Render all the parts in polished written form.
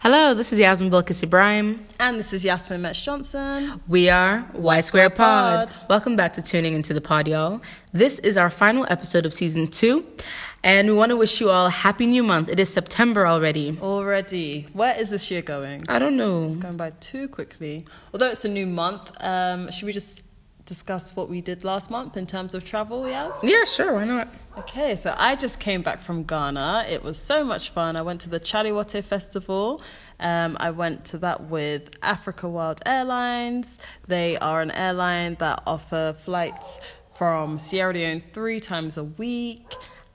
Hello, this is Yasmin Bilkis-Ibrahim. And this is Yasmin Metz Johnson. We are Y Square Pod. Welcome back to Tuning Into the Pod, y'all. This is our final episode of Season 2, and we want to wish you all a happy new month. It is September already. Where is this year going? I don't know. It's going by too quickly. Although it's a new month, should we just discuss what we did last month in terms of travel, Yas? Yeah, sure, why not? Okay, so I just came back from Ghana. It was so much fun. I went to the Chaliwato Festival. I went to that with Africa World Airlines. They are an airline that offer flights from Sierra Leone 3 times a week.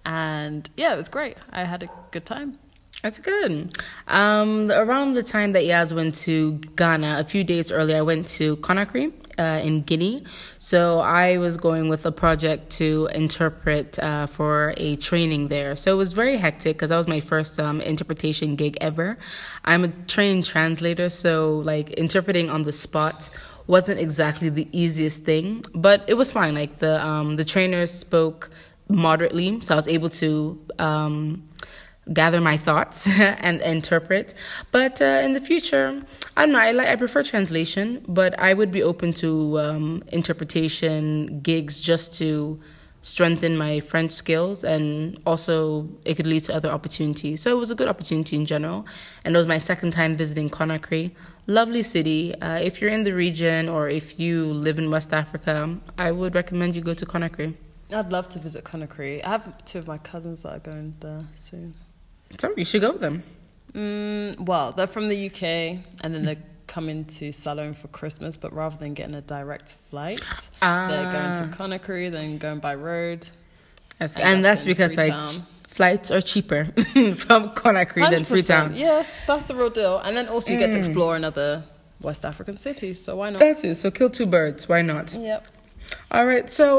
And yeah, it was great. I had a good time. That's good. Around the time that Yaz went to Ghana, a few days earlier, I went to Conakry in Guinea. So I was going with a project to interpret for a training there. So it was very hectic because that was my first interpretation gig ever. I'm a trained translator, so like interpreting on the spot wasn't exactly the easiest thing, but it was fine. Like the trainers spoke moderately, so I was able to gather my thoughts and interpret. But in the future, I don't know, I prefer translation, but I would be open to interpretation gigs just to strengthen my French skills, and also it could lead to other opportunities. So it was a good opportunity in general, and it was my second time visiting Conakry. Lovely city. If you're in the region or if you live in West Africa, I would recommend you go to Conakry. I'd love to visit Conakry. I have 2 of my cousins that are going there soon. So you should go with them. Well, they're from the UK, and then they're coming to Salon for Christmas, but rather than getting a direct flight, they're going to Conakry, then going by road. And that's because flights are cheaper from Conakry 100%. Than Freetown. Yeah, that's the real deal. And then also you get to explore another West African city, so why not? That's it, so kill 2 birds, why not? Yep. All right, so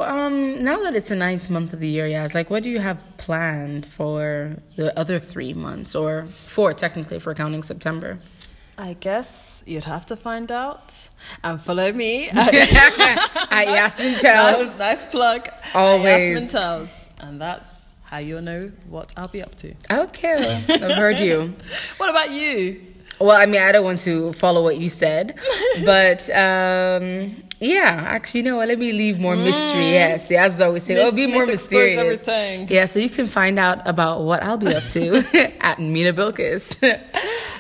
now that it's the 9th month of the year, Yaz, what do you have planned for the other 3 months, or 4 technically for counting September? I guess you'd have to find out and follow me at Yasmintels. Nice plug. Always. Yasmintels. And that's how you'll know what I'll be up to. Okay, I've heard you. What about you? Well, I mean, I don't want to follow what you said, but yeah, actually, you know what? Let me leave more mystery. Yes, as I always say, be more mysterious. Everything. Yeah, so you can find out about what I'll be up to at Mina Bilkis.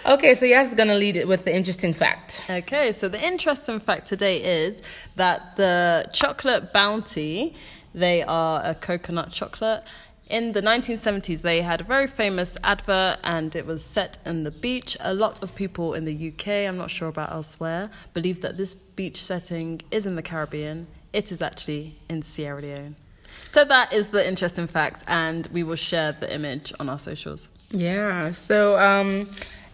Okay, so Yas is going to lead it with the interesting fact. Okay, so the interesting fact today is that the chocolate Bounty, they are a coconut chocolate. In the 1970s, they had a very famous advert, and it was set on the beach. A lot of people in the UK, I'm not sure about elsewhere, believe that this beach setting is in the Caribbean. It is actually in Sierra Leone. So that is the interesting fact, and we will share the image on our socials. Yeah, so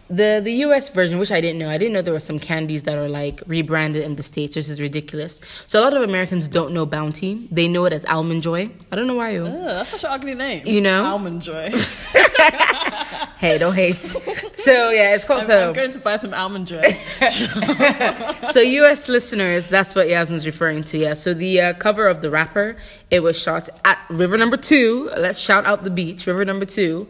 The US version, which I didn't know there were some candies that are like rebranded in the States, which is ridiculous. So a lot of Americans don't know Bounty. They know it as Almond Joy. I don't know why. Oh, that's such an ugly name. You know? Almond Joy. Hey, don't hate. So yeah, it's called I'm going to buy some Almond Joy. So US listeners, that's what Yasmin's referring to, yeah. So the cover of the wrapper, it was shot at River Number 2. Let's shout out the beach, River Number 2.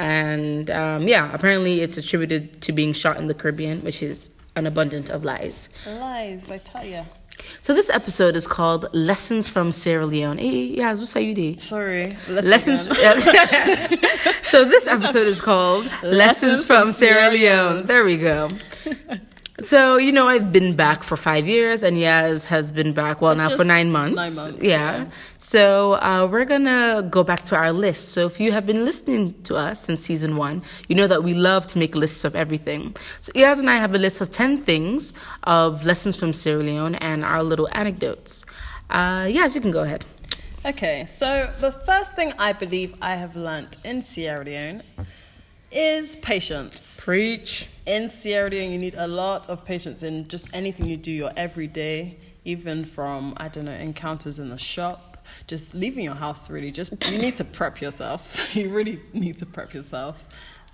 And yeah, apparently it's attributed to being shot in the Caribbean, which is an abundance of lies. Lies, I tell you. So this episode is called Lessons from Sierra Leone. Hey, Yaz, what's you do? Sorry. Lessons. So this episode is called Lessons from Sierra Leone. There we go. So, you know, I've been back for 5 years, and Yaz has been back, well, now for 9 months. 9 months. Yeah. So we're going to go back to our list. So if you have been listening to us since season 1, you know that we love to make lists of everything. So Yaz and I have a list of 10 things of lessons from Sierra Leone and our little anecdotes. Yaz, you can go ahead. Okay. So the first thing I believe I have learned in Sierra Leone is patience. Preach. In Sierra Leone, you need a lot of patience in just anything you do, your everyday, even from, I don't know, encounters in the shop, just leaving your house, really. You need to prep yourself. You really need to prep yourself.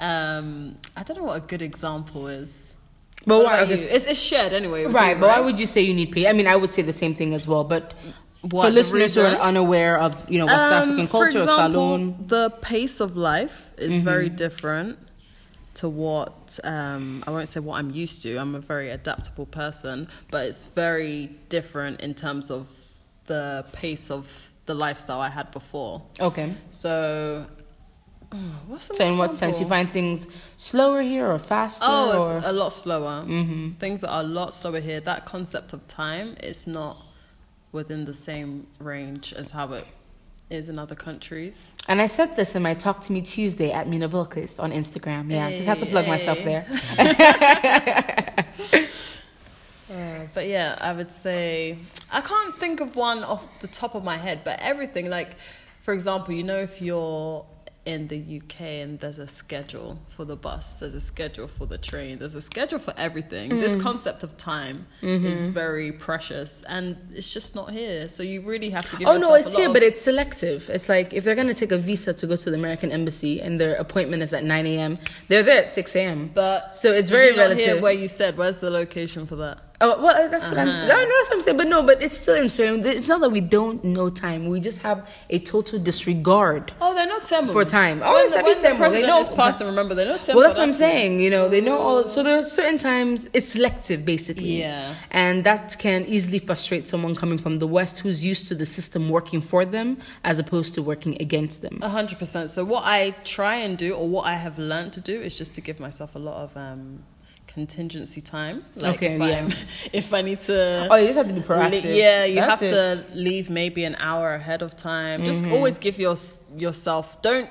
I don't know what a good example is. But what why? It's shared anyway. Right. But why would you say you need pay? I mean, I would say the same thing as well. But for listeners who are unaware of, you know, West African culture, for example, Salon, the pace of life is very different to what I won't say what I'm used to. I'm a very adaptable person, but it's very different in terms of the pace of the lifestyle I had before. Okay. So. So in what sense? You find things slower here or faster? Oh, it's a lot slower. Mm-hmm. Things are a lot slower here. That concept of time is not within the same range as how it is in other countries. And I said this in my Talk to Me Tuesday at Mina Bilkis on Instagram. Yeah, just had to plug myself there. But yeah, I would say I can't think of one off the top of my head, but everything, like, for example, you know, if you're in the UK and there's a schedule for the bus, there's a schedule for the train, there's a schedule for everything. This concept of time is very precious, and it's just not here. So you really have to give yourself a lot. Oh no, it's here, but it's selective. It's like if they're going to take a visa to go to the American embassy and their appointment is at 9 a.m., they're there at 6 a.m. But so it's very relative. Did you not hear where you said, where's the location for that? Oh, well, that's what I'm saying. I know that's what I'm saying, but it's still insane. It's not that we don't know time. We just have a total disregard. Oh, they know Temu. For time. Oh, it's Temu. They know it's past and remember. They know Temu. Well, that's what I'm saying. You know, they know all. So there are certain times, it's selective, basically. Yeah. And that can easily frustrate someone coming from the West who's used to the system working for them as opposed to working against them. 100%. So what I try and do, or what I have learned to do, is just to give myself a lot of contingency time, like if I need to, you just have to be proactive. To leave maybe an hour ahead of time. Just always give yourself, don't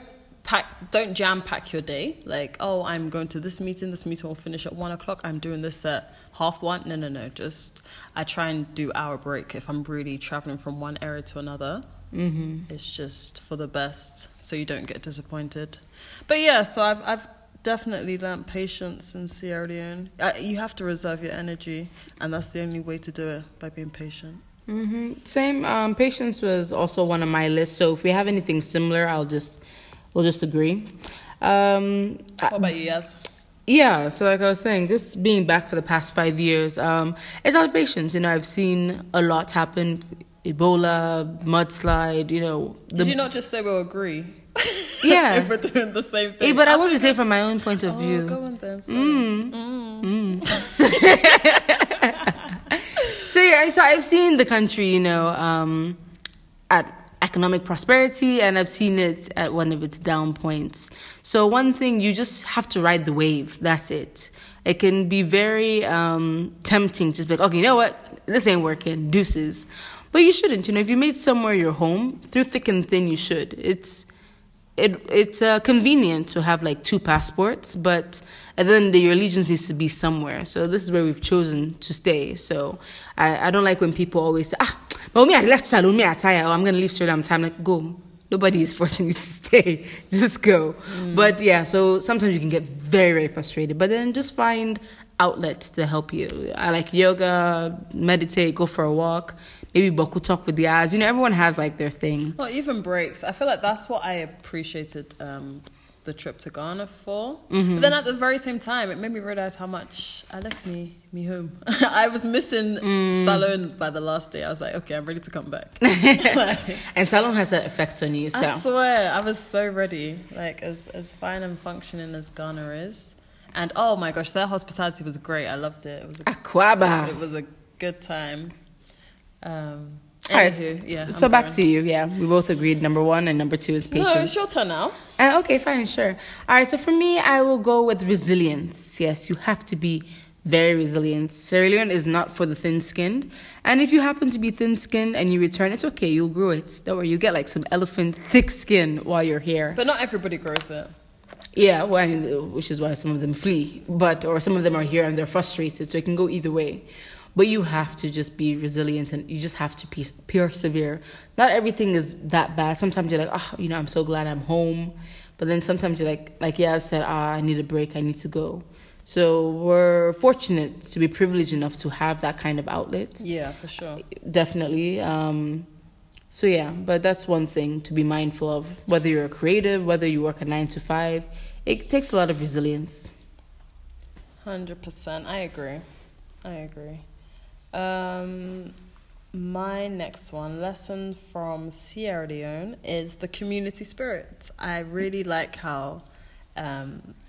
jam pack your day, like, I'm going to this meeting will finish at 1:00, I'm doing this at 1:30. No, just I try and do hour break if I'm really traveling from one area to another. It's just for the best, so you don't get disappointed. But yeah, so I've definitely learnt patience in Sierra Leone. You have to reserve your energy, and that's the only way to do it, by being patient. Same. Patience was also one of my lists. So if we have anything similar, we'll just agree. What about you, Yas? Yeah, so like I was saying, just being back for the past 5 years, it's all patience. You know, I've seen a lot happen: Ebola, mudslide. You know. Did you not just say we'll agree? Yeah. If we're doing the same thing. But I want to say from my own point of view. Go on then. So yeah, so I've seen the country, you know, at economic prosperity, and I've seen it at one of its down points. So one thing, you just have to ride the wave. That's it. It can be very tempting, just like, okay, you know what? This ain't working. Deuces. But you shouldn't. You know, if you made somewhere your home, through thick and thin, you should. It's convenient to have like two passports, but at the end of the day, your allegiance needs to be somewhere. So this is where we've chosen to stay. So I don't like when people always say, but me I left Salon, me I tired, I'm going to leave Sri Lanka. I'm like, go. Nobody is forcing you to stay. Just go. But yeah, so sometimes you can get very, very frustrated. But then just find outlets to help you. I like yoga, meditate, go for a walk. Maybe Boku talk with the eyes. You know, everyone has like their thing. Well, even breaks. I feel like that's what I appreciated the trip to Ghana for. But then at the very same time, it made me realize how much I left me home. I was missing Salon by the last day. I was like, okay, I'm ready to come back. And Salon has that effect on you. So. I swear, I was so ready. Like as fine and functioning as Ghana is, and oh my gosh, their hospitality was great. I loved it. It was Akwaba. It was a good time. All right. So back to you. Yeah, we both agreed. Number one and number two is patience. No, it's your turn now. Okay, fine, sure. All right. So for me, I will go with resilience. Yes, you have to be very resilient. Sierra Leone is not for the thin-skinned, and if you happen to be thin-skinned and you return, it's okay. You'll grow it. Don't worry. You get like some elephant thick skin while you're here. But not everybody grows it. Yeah, well, I mean, which is why some of them flee, or some of them are here and they're frustrated. So it can go either way. But you have to just be resilient, and you just have to persevere. Not everything is that bad. Sometimes you're like, you know, I'm so glad I'm home. But then sometimes you're like I said, I need a break. I need to go. So we're fortunate to be privileged enough to have that kind of outlet. Yeah, for sure. Definitely. So yeah, but that's one thing to be mindful of. Whether you're a creative, whether you work a 9 to 5, it takes a lot of resilience. 100%. I agree. My next one, lesson from Sierra Leone, is the community spirit. I really like how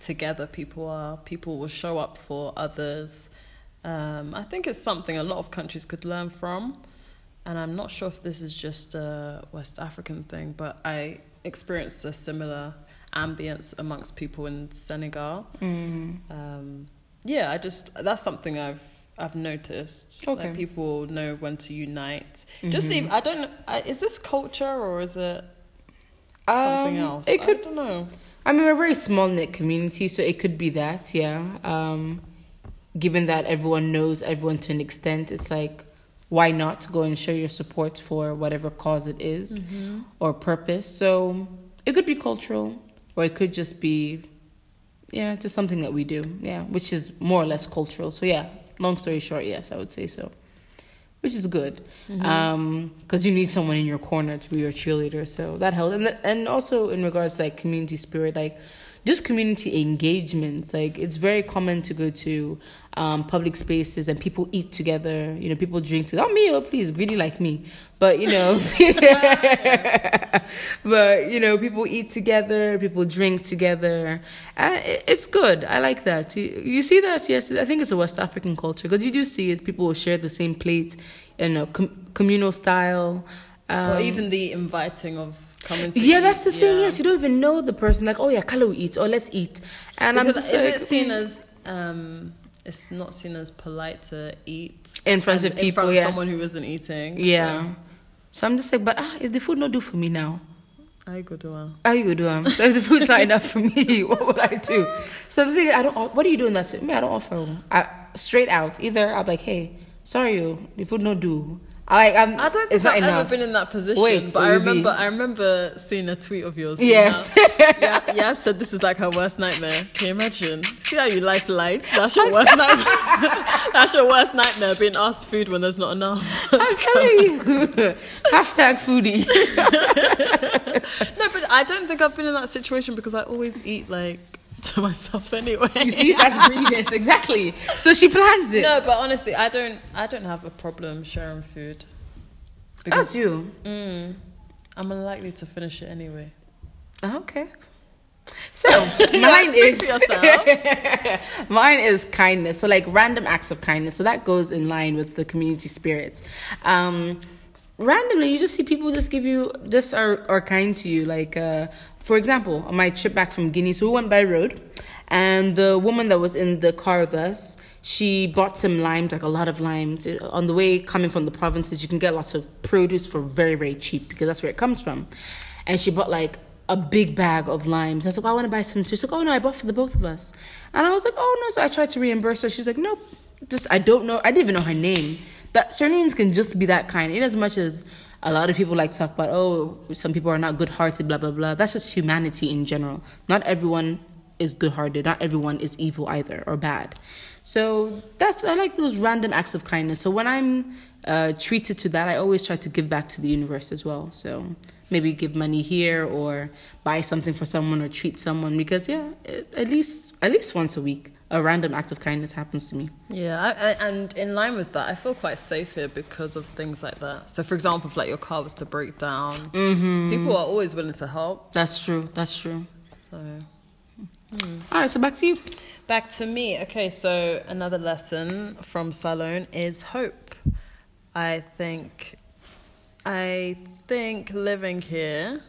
together people are. People will show up for others. I think it's something a lot of countries could learn from. And I'm not sure if this is just a West African thing, but I experienced a similar ambience amongst people in Senegal. Mm. Yeah, that's something I've noticed. Okay. Like, people know when to unite. Mm-hmm. Just even, I don't know, is this culture or is it something else? I don't know. I mean, we're a very small-knit community, so it could be that, yeah. Given that everyone knows everyone to an extent, it's like, why not go and show your support for whatever cause it is, mm-hmm. or purpose? So it could be cultural, or it could just be, yeah, just something that we do, yeah, which is more or less cultural. So yeah. Long story short, yes, I would say so, which is good, because you need someone in your corner to be your cheerleader, so that helps. And also in regards to like community spirit, like just community engagements, like it's very common to go to public spaces and people eat together. You know, people drink together. Not me, oh please, greedy like me, but you know, but you know, people eat together, people drink together. It's good. I like that. You see that? Yes, I think it's a West African culture, because you do see it. People will share the same plate, you know, communal style, or even the inviting of. Yeah, that's the thing. Yes, you don't even know the person. Like, oh yeah, Kalu eats, or let's eat. And because it's not seen as polite to eat in front of people, in front of someone who isn't eating. Yeah, so I'm just like, but if the food not do for me now, I go do. So if the food's not enough for me, what would I do? So the thing, what do you do in that situation? I don't offer. Straight out, either I'm like, hey, sorry, the food not do. I don't think I've ever been in that position. Wait, but I remember seeing a tweet of yours. Yes. Yeah, said this is like her worst nightmare. Can you imagine? See how you life lied? That's your worst nightmare. That's your worst nightmare, being asked food when there's not enough. I'm telling you. #foodie. No, but I don't think I've been in that situation, because I always eat like to myself anyway. You see, that's greediness, exactly. So she plans it. No, but honestly, I don't have a problem sharing food. Because that's you. I'm unlikely to finish it anyway. Okay. So mine is kindness. So like random acts of kindness. So that goes in line with the community spirits. Randomly, you just see people are kind to you. Like, for example, on my trip back from Guinea, so we went by road, and the woman that was in the car with us, she bought some limes, like a lot of limes. On the way coming from the provinces, you can get lots of produce for very, very cheap, because that's where it comes from. And she bought like a big bag of limes. I was like, oh, I want to buy some too. She's like, oh no, I bought for the both of us. And I was like, oh no. So I tried to reimburse her. She's like, nope. I don't know. I didn't even know her name. That certain ones can just be that kind. In as much as a lot of people like to talk about, oh, some people are not good-hearted, blah, blah, blah. That's just humanity in general. Not everyone is good-hearted. Not everyone is evil either, or bad. So I like those random acts of kindness. So when I'm treated to that, I always try to give back to the universe as well. So maybe give money here, or buy something for someone, or treat someone. Because, yeah, at least once a week, a random act of kindness happens to me. Yeah, and in line with that, I feel quite safe here because of things like that. So, for example, if like your car was to break down, people are always willing to help. That's true. So, All right, so back to you. Back to me. Okay, so another lesson from Salon is hope. I think living here,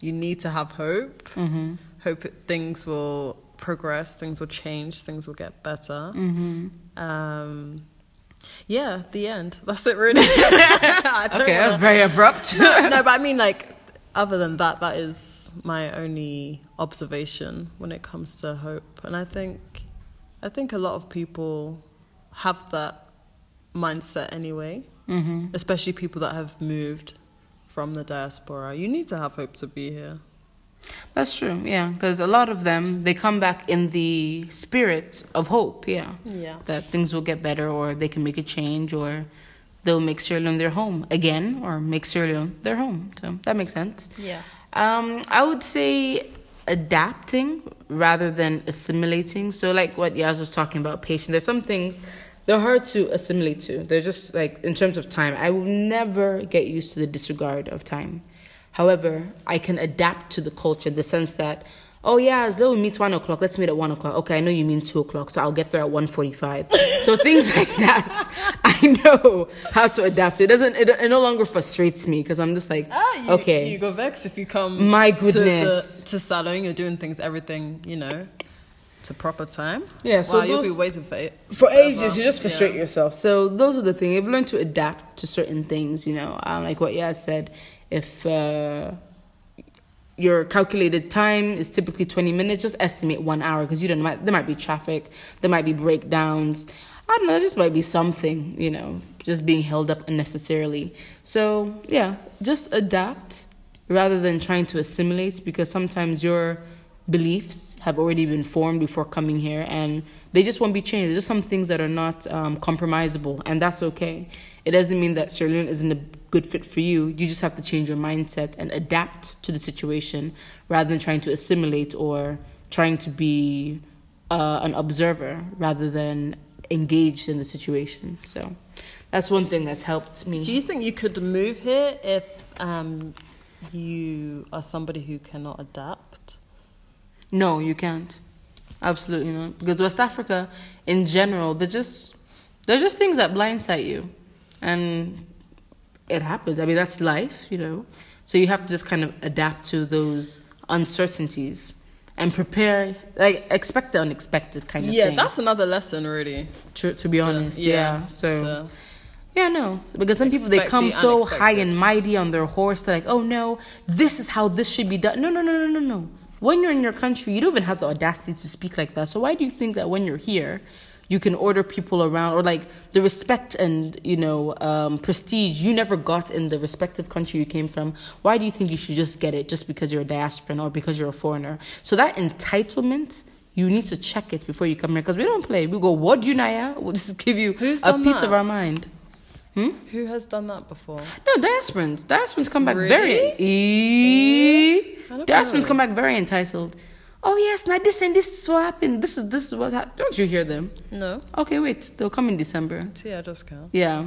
you need to have hope. Mm-hmm. Hope things will progress, things will change, things will get better. Yeah, the end. That's it, really. That's very abrupt. No, but I mean, like, other than that, that is my only observation when it comes to hope. And I think a lot of people have that mindset anyway, especially people that have moved from the diaspora. You need to have hope to be here. That's true, yeah, because a lot of them, they come back in the spirit of hope, yeah, that things will get better, or they can make a change, or they'll make Sierra Leone their home again, or make Sierra Leone their home. So that makes sense. Yeah. I would say adapting rather than assimilating. So like what Yas was talking about, patience. There's some things they're hard to assimilate to. They're just like, in terms of time, I will never get used to the disregard of time. However, I can adapt to the culture in the sense that, oh yeah, as though we meet 1 o'clock, let's meet at 1 o'clock. Okay, I know you mean 2 o'clock, so I'll get there at 1:45. So things like that, I know how to adapt to. It no longer frustrates me because I'm just like, okay. You go vexed if you come. My goodness, to Salon, you're doing things, everything, you know, to proper time. Yeah, so you'll be waiting for it for ages. You just frustrate yourself. So those are the things. You've learned to adapt to certain things. You know, like what Yas said, if. Your calculated time is typically 20 minutes. Just estimate 1 hour because you don't know. There might be traffic. There might be breakdowns. I don't know. There just might be something, you know, just being held up unnecessarily. So, yeah, just adapt rather than trying to assimilate, because sometimes your beliefs have already been formed before coming here and they just won't be changed. There's just some things that are not compromisable, and that's okay. It doesn't mean that Sierra Leone isn't a good fit for you. You just have to change your mindset and adapt to the situation rather than trying to assimilate or trying to be an observer rather than engaged in the situation. So that's one thing that's helped me. Do you think you could move here if you are somebody who cannot adapt? No, you can't. Absolutely not. Because West Africa in general, they're just things that blindside you. And it happens. I mean, that's life, you know. So you have to just kind of adapt to those uncertainties and prepare, like, expect the unexpected kind of thing. Yeah, that's another lesson, really. To be honest, yeah. So, yeah, no. Because some people, they come so high and mighty on their horse. They're like, oh, no, this is how this should be done. No. When you're in your country, you don't even have the audacity to speak like that. So why do you think that when you're here, you can order people around, or like the respect and, you know, prestige you never got in the respective country you came from? Why do you think you should just get it just because you're a diasporan or because you're a foreigner? So that entitlement, you need to check it before you come here, because we don't play. We go, what do you naya? We'll just give you a piece of our mind. Who has done that before? No, diasporans. Diasporans come back very entitled. Oh, yes, now this and this is what happened. This is what happened. Don't you hear them? No. Okay, wait. They'll come in December. See, I just can't. Yeah.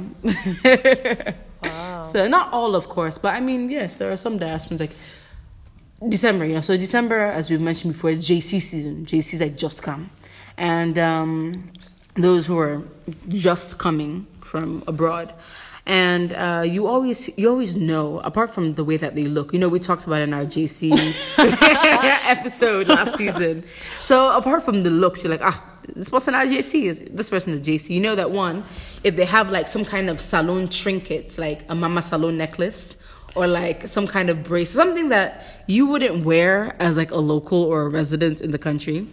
Wow. So, not all, of course. But, I mean, yes, there are some diasporans. Like, December, yeah. So, December, as we've mentioned before, is JC season. JC's, like, just come. And those who are just coming from abroad. And you always know, apart from the way that they look, you know, we talked about it in our JC episode last season. So apart from the looks, you're like, this person at JC is this person is JC. You know that one, if they have like some kind of salon trinkets, like a mama salon necklace or like some kind of brace, something that you wouldn't wear as like a local or a resident in the country.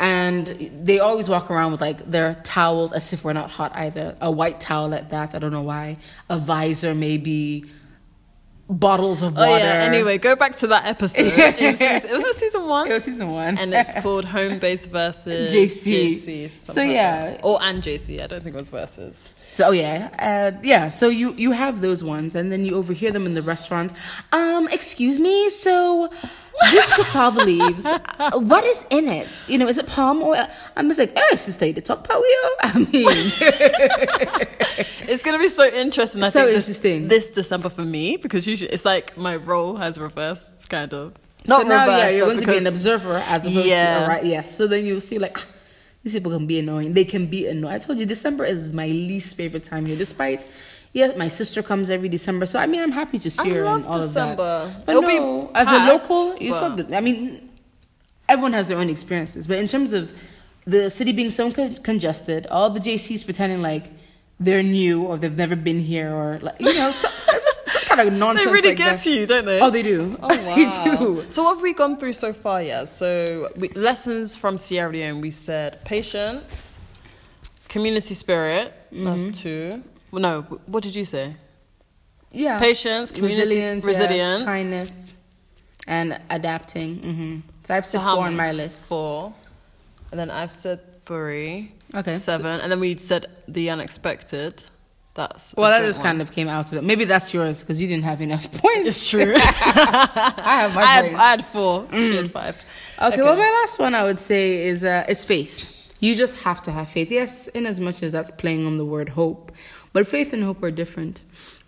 And they always walk around with, like, their towels, as if we're not hot either. A white towel at that, I don't know why. A visor, maybe. Bottles of water. Oh, yeah. Anyway, go back to that episode. It was season one? It was season one. And it's called Home Base versus JC. So, yeah. Like, and JC. I don't think it was versus. So, yeah. So, you have those ones. And then you overhear them in the restaurant. Excuse me, so... This cassava leaves, what is in it? You know, is it palm oil? I'm just like, sister, the talk about you. I mean, it's going to be so interesting. I think this December for me, because usually it's like my role has reversed, kind of. You're going to be an observer as opposed to, all right, yes. So then you'll see like, these people can be annoying. They can be annoying. I told you, December is my least favorite time here, despite... Yeah, my sister comes every December, so I mean, I'm happy to see her and all of that. But everyone has their own experiences. But in terms of the city being so congested, all the JCs pretending like they're new or they've never been here, or like, you know, some kind of nonsense. They really like get that. You, don't they? Oh, they do. Oh, wow. They do. So what have we gone through so far? Yeah. So lessons from Sierra Leone. We said patience, community spirit. Mm-hmm. That's two. No, what did you say? Yeah. Patience, community, resilience. Yeah, kindness, and adapting. Mm-hmm. So I've said four on my list. Four. And then I've said three. Okay. Seven. And then we said the unexpected. That's well, that just kind of came out of it. Maybe that's yours because you didn't have enough points. It's true. I had 4. Mm. She had 5. Okay, well, my last one I would say is faith. You just have to have faith. Yes, in as much as that's playing on the word hope, but faith and hope are different.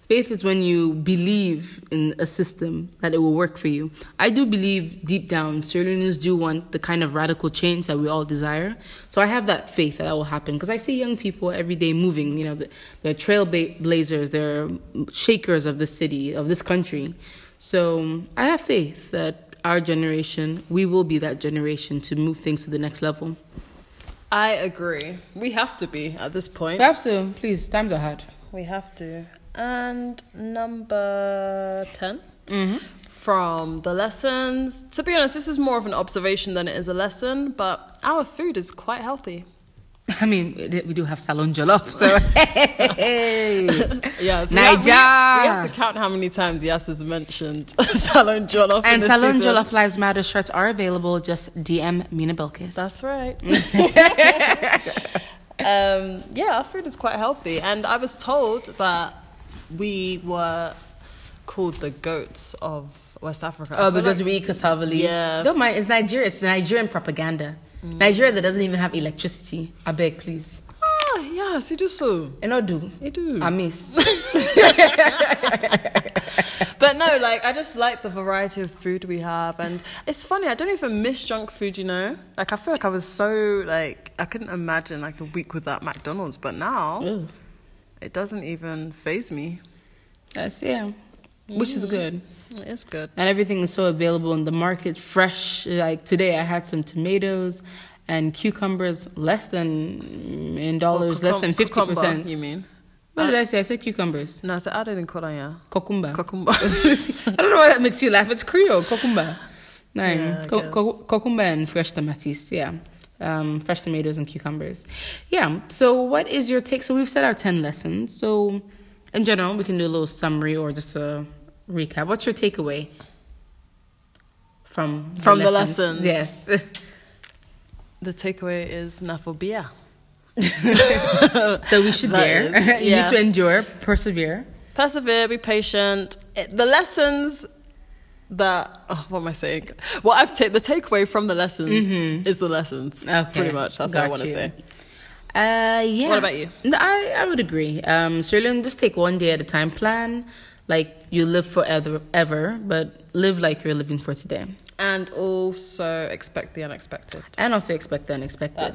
Faith is when you believe in a system that it will work for you. I do believe deep down, Syrians do want the kind of radical change that we all desire. So I have that faith that will happen because I see young people every day moving. You know, they're trailblazers, they're shakers of the city, of this country. So I have faith that our generation, we will be that generation to move things to the next level. I agree. We have to be at this point. We have to. Please, times are hard. We have to. And number 10, mm-hmm. From the lessons, to be honest, this is more of an observation than it is a lesson, but our food is quite healthy. I mean, we do have Salon Jollof, so hey! Yeah, so Niger! We have to count how many times Yas has mentioned Salon Jollof. And Salon season. Jollof Lives Matter shirts are available. Just DM Mina Bilkis. That's right. Yeah, our food is quite healthy. And I was told that we were called the goats of West Africa. Oh, because we eat cassava leaves. Yeah. Don't mind, it's Nigeria. It's Nigerian propaganda. Mm. Nigeria that doesn't even have electricity. I beg, please. Ah, yes, it do so. And I do. It do. I miss. But no, like, I just like the variety of food we have. And it's funny, I don't even miss junk food, you know? Like, I feel like I was so, like, I couldn't imagine, like, a week without McDonald's. But now... Ooh. It doesn't even faze me. That's, yeah. Which is good. It's good. And everything is so available in the market, fresh. Like today I had some tomatoes and cucumbers less than, in dollars, less than 50%. Cucumber, you mean? What did I say? I said cucumbers. No, I said added in Korea. Kokumba. Kokumba. I don't know why that makes you laugh. It's Creole, kokumba. No, yeah, kokumba and fresh tomatoes, yeah. Fresh tomatoes and cucumbers. Yeah, so what is your take? So we've said our 10 lessons. So in general, we can do a little summary or just a recap. What's your takeaway from the lessons? Yes. The takeaway is naphobia. So we should dare. You need to endure, persevere. Persevere, be patient. The lessons... the takeaway from the lessons is the lessons. Okay. Pretty much. That's what I want to say. Yeah. What about you? No, I would agree. Sri Lanka, just take one day at a time. Plan like you live forever, but live like you're living for today. And also expect the unexpected. That's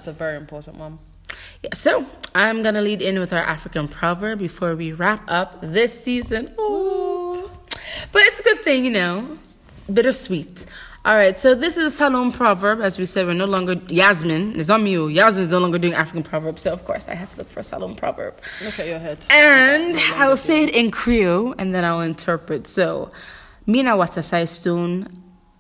a very important one. Yeah, so I'm going to lead in with our African proverb before we wrap up this season. Ooh. But it's a good thing, you know. Bittersweet. All right, so this is a Salon proverb. As we said, we're no longer... Yasmin, it's on me. Yasmin is no longer doing African proverbs. So, of course, I had to look for a Salon proverb. Look at your head. And I will say it in Creole, and then I'll interpret. So, Mina waterside stone,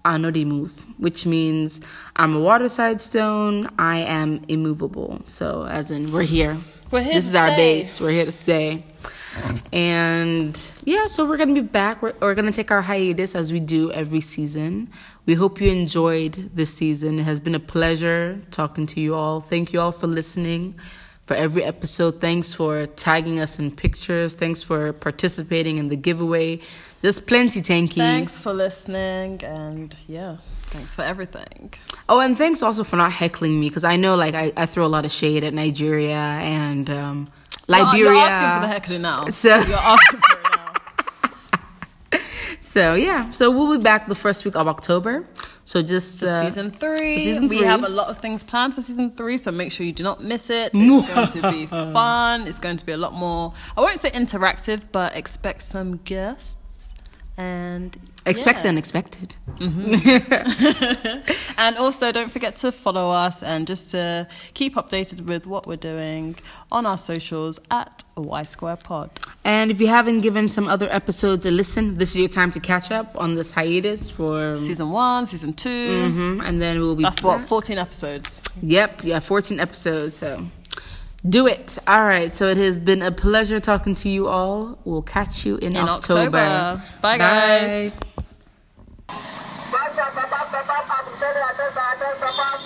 ano de move, which means I'm a waterside stone, I am immovable. So, as in, we're here. This is our base. We're here to stay. And yeah, so we're gonna be back. We're gonna take our hiatus as we do every season. We hope you enjoyed this season. It has been a pleasure talking to you all. Thank you all for listening for every episode. Thanks for tagging us in pictures. Thanks for participating in the giveaway. There's plenty, tanky. Thanks for listening, and yeah, thanks for everything. Oh, and thanks also for not heckling me, because I know, like, I throw a lot of shade at Nigeria and Liberia. You're asking for the heckling now. You're asking for it now. So, yeah. So, we'll be back the first week of October. So, just... Season 3. We have a lot of things planned for Season 3, so make sure you do not miss it. It's going to be fun. It's going to be a lot more... I won't say interactive, but expect some guests. And... Expect the unexpected. Mm-hmm. And also, don't forget to follow us and just to keep updated with what we're doing on our socials at Y Square Pod. And if you haven't given some other episodes a listen, this is your time to catch up on this hiatus for... Season 1, Season 2. Mm-hmm. And then we'll be... That's back. What, 14 episodes? Yep, yeah, 14 episodes, so... Do it. All right. So it has been a pleasure talking to you all. We'll catch you in October. Bye, guys. Bye.